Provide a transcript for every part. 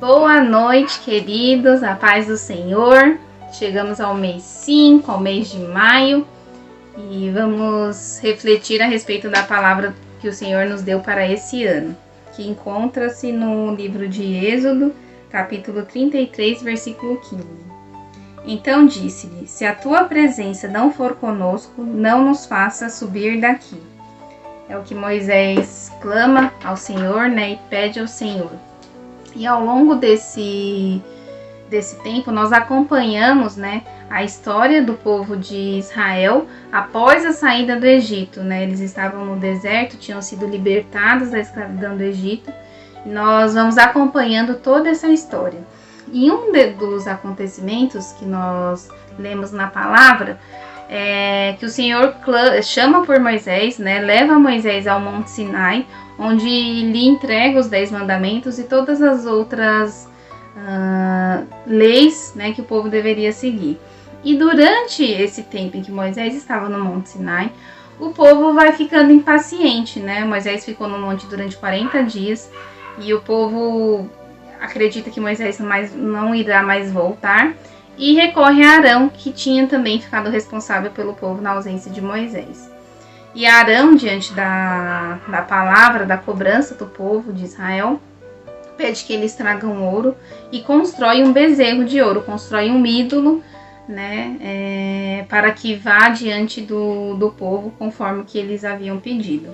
Boa noite, queridos, a paz do Senhor. Chegamos ao mês 5, ao mês de maio, e vamos refletir a respeito da palavra que o Senhor nos deu para esse ano, que encontra-se no livro de Êxodo, capítulo 33, versículo 15. Então disse-lhe: se a tua presença não for conosco, não nos faça subir daqui. É o que Moisés clama ao Senhor, e pede ao Senhor. E ao longo desse tempo, nós acompanhamos, a história do povo de Israel após a saída do Egito, Eles estavam no deserto, tinham sido libertados da escravidão do Egito. Nós vamos acompanhando toda essa história. E um dos acontecimentos que nós lemos na palavra é que o Senhor chama por Moisés, leva Moisés ao Monte Sinai, onde lhe entrega os 10 mandamentos e todas as outras leis, que o povo deveria seguir. E durante esse tempo em que Moisés estava no Monte Sinai, o povo vai ficando impaciente, Moisés ficou no monte durante 40 dias e o povo acredita que Moisés não irá mais voltar e recorre a Arão, que tinha também ficado responsável pelo povo na ausência de Moisés. E Arão, diante da palavra, da cobrança do povo de Israel, pede que eles tragam ouro e constrói um bezerro de ouro, constrói um ídolo, para que vá diante do povo conforme que eles haviam pedido.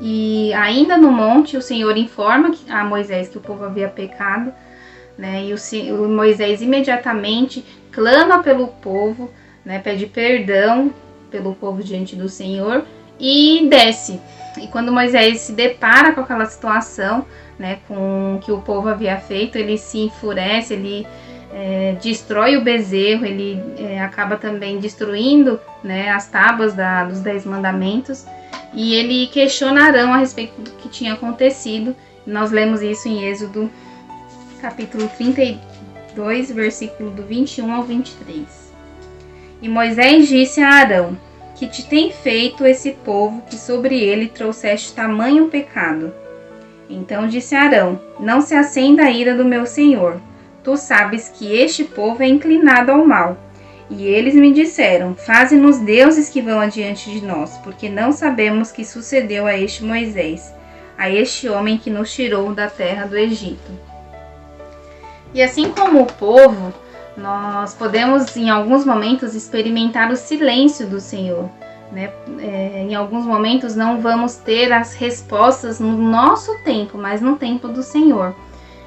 E ainda no monte, o Senhor informa a Moisés que o povo havia pecado, e o Moisés imediatamente clama pelo povo, pede perdão pelo povo diante do Senhor e desce. E quando Moisés se depara com aquela situação, com o que o povo havia feito, ele se enfurece, ele destrói o bezerro, ele acaba também destruindo as tábuas dos 10 mandamentos, e ele questiona Arão a respeito do que tinha acontecido. Nós lemos isso em Êxodo, capítulo 32, versículo do 21 ao 23. E Moisés disse a Arão: que te tem feito esse povo, que sobre ele trouxeste tamanho pecado? Então disse Arão: não se acenda a ira do meu senhor. Tu sabes que este povo é inclinado ao mal. E eles me disseram: faze-nos deuses que vão adiante de nós, porque não sabemos o que sucedeu a este Moisés, a este homem que nos tirou da terra do Egito. E assim como o povo, nós podemos, em alguns momentos, experimentar o silêncio do Senhor, em alguns momentos não vamos ter as respostas no nosso tempo, mas no tempo do Senhor.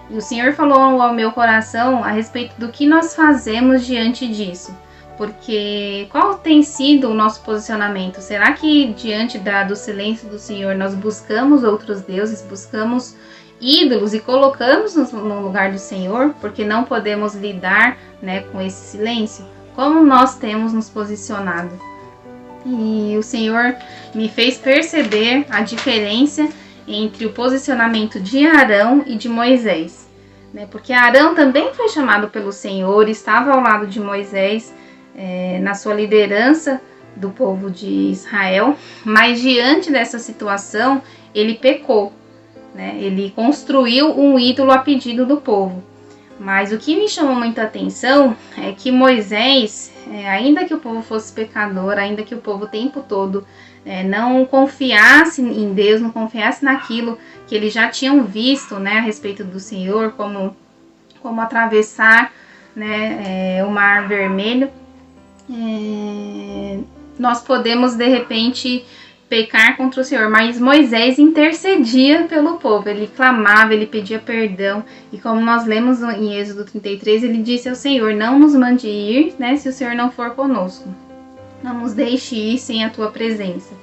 E o Senhor falou ao meu coração a respeito do que nós fazemos diante disso. Porque qual tem sido o nosso posicionamento? Será que diante do silêncio do Senhor nós buscamos outros deuses, buscamos ídolos e colocamos no lugar do Senhor, porque não podemos lidar com esse silêncio? Como nós temos nos posicionado? E o Senhor me fez perceber a diferença entre o posicionamento de Arão e de Moisés, porque Arão também foi chamado pelo Senhor, estava ao lado de Moisés na sua liderança do povo de Israel, mas diante dessa situação ele pecou. Ele construiu um ídolo a pedido do povo. Mas o que me chamou muita atenção é que Moisés, ainda que o povo fosse pecador, ainda que o povo o tempo todo não confiasse em Deus, não confiasse naquilo que eles já tinham visto a respeito do Senhor, como atravessar o Mar Vermelho, nós podemos de repente pecar contra o Senhor, mas Moisés intercedia pelo povo, ele clamava, ele pedia perdão, e como nós lemos em Êxodo 33, ele disse ao Senhor: não nos mande ir, se o Senhor não for conosco, não nos deixe ir sem a tua presença.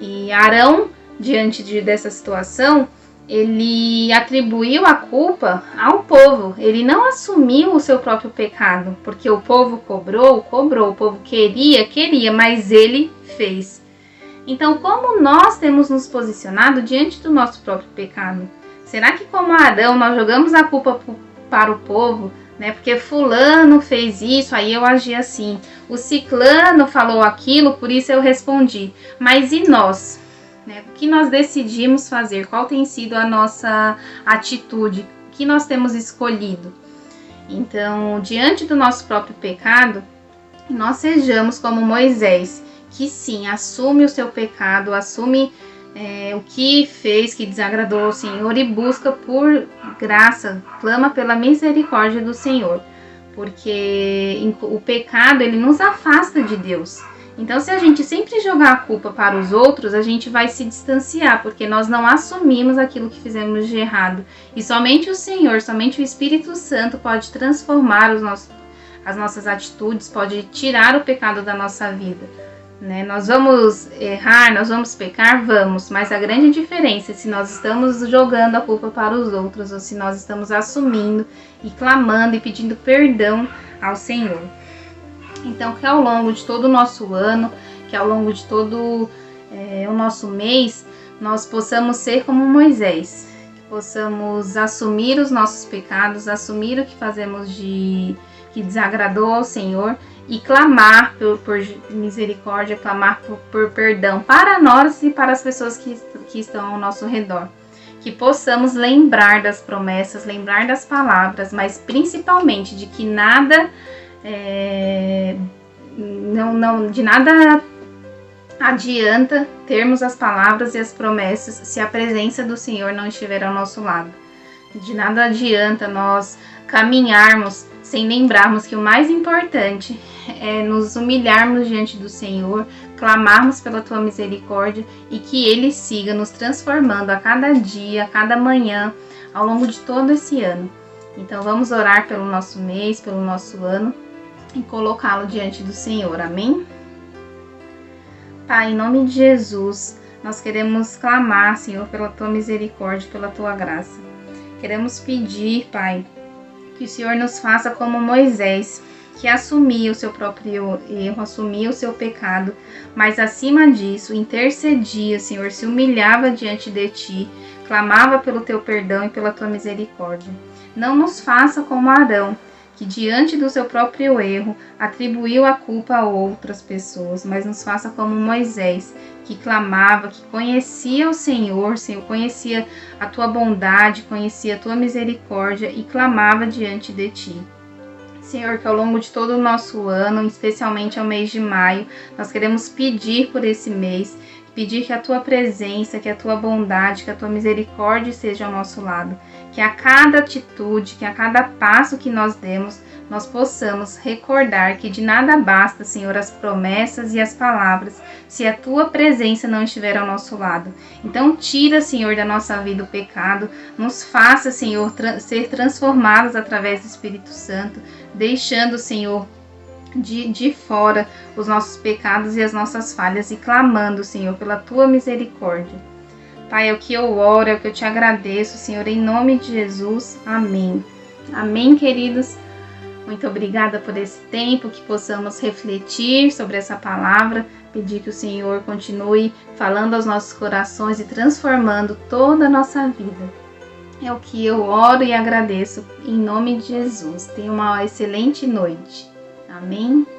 E Arão, diante dessa situação, ele atribuiu a culpa ao povo, ele não assumiu o seu próprio pecado, porque o povo cobrou, o povo queria, mas ele fez. Então, como nós temos nos posicionado diante do nosso próprio pecado? Será que, como Arão, nós jogamos a culpa para o povo? Porque fulano fez isso, aí eu agi assim. O ciclano falou aquilo, por isso eu respondi. Mas e nós? O que nós decidimos fazer? Qual tem sido a nossa atitude? O que nós temos escolhido. Então, diante do nosso próprio pecado, nós sejamos como Moisés, que sim, assume o seu pecado, assume o que fez que desagradou ao Senhor e busca por graça, clama pela misericórdia do Senhor, porque o pecado ele nos afasta de Deus. Então, se a gente sempre jogar a culpa para os outros, a gente vai se distanciar, porque nós não assumimos aquilo que fizemos de errado. E somente o Senhor, somente o Espírito Santo pode transformar as nossas atitudes, pode tirar o pecado da nossa vida, né? Nós vamos errar, nós vamos pecar, vamos, mas a grande diferença é se nós estamos jogando a culpa para os outros ou se nós estamos assumindo e clamando e pedindo perdão ao Senhor. Então, que ao longo de todo o nosso ano, que ao longo de todo o nosso mês, nós possamos ser como Moisés, que possamos assumir os nossos pecados, assumir o que fazemos que desagradou ao Senhor e clamar por misericórdia, clamar por perdão para nós e para as pessoas que estão ao nosso redor. Que possamos lembrar das promessas, lembrar das palavras, mas principalmente de que nada... de nada adianta termos as palavras e as promessas se a presença do Senhor não estiver ao nosso lado. De nada adianta nós caminharmos sem lembrarmos que o mais importante é nos humilharmos diante do Senhor, clamarmos pela tua misericórdia e que Ele siga nos transformando a cada dia, a cada manhã, ao longo de todo esse ano. Então vamos orar pelo nosso mês, pelo nosso ano, e colocá-lo diante do Senhor, amém? Pai, em nome de Jesus, nós queremos clamar, Senhor, pela Tua misericórdia, pela Tua graça. Queremos pedir, Pai, que o Senhor nos faça como Moisés, que assumiu o seu próprio erro, assumiu o seu pecado, mas acima disso, intercedia, Senhor, se humilhava diante de Ti, clamava pelo Teu perdão e pela Tua misericórdia. Não nos faça como Arão, que diante do seu próprio erro atribuiu a culpa a outras pessoas, mas nos faça como Moisés, que clamava, que conhecia o Senhor, conhecia a tua bondade, conhecia a tua misericórdia e clamava diante de ti. Senhor, que ao longo de todo o nosso ano, especialmente ao mês de maio, nós queremos pedir por esse mês, pedir que a Tua presença, que a Tua bondade, que a Tua misericórdia seja ao nosso lado. Que a cada atitude, que a cada passo que nós demos, nós possamos recordar que de nada basta, Senhor, as promessas e as palavras, se a Tua presença não estiver ao nosso lado. Então tira, Senhor, da nossa vida o pecado, nos faça, Senhor, ser transformados através do Espírito Santo, deixando, Senhor, de fora os nossos pecados e as nossas falhas e clamando, Senhor, pela Tua misericórdia. Pai, é o que eu oro, é o que eu te agradeço, Senhor, em nome de Jesus. Amém. Amém, queridos. Muito obrigada por esse tempo, que possamos refletir sobre essa palavra, pedir que o Senhor continue falando aos nossos corações e transformando toda a nossa vida. É o que eu oro e agradeço, em nome de Jesus. Tenha uma excelente noite. Amém?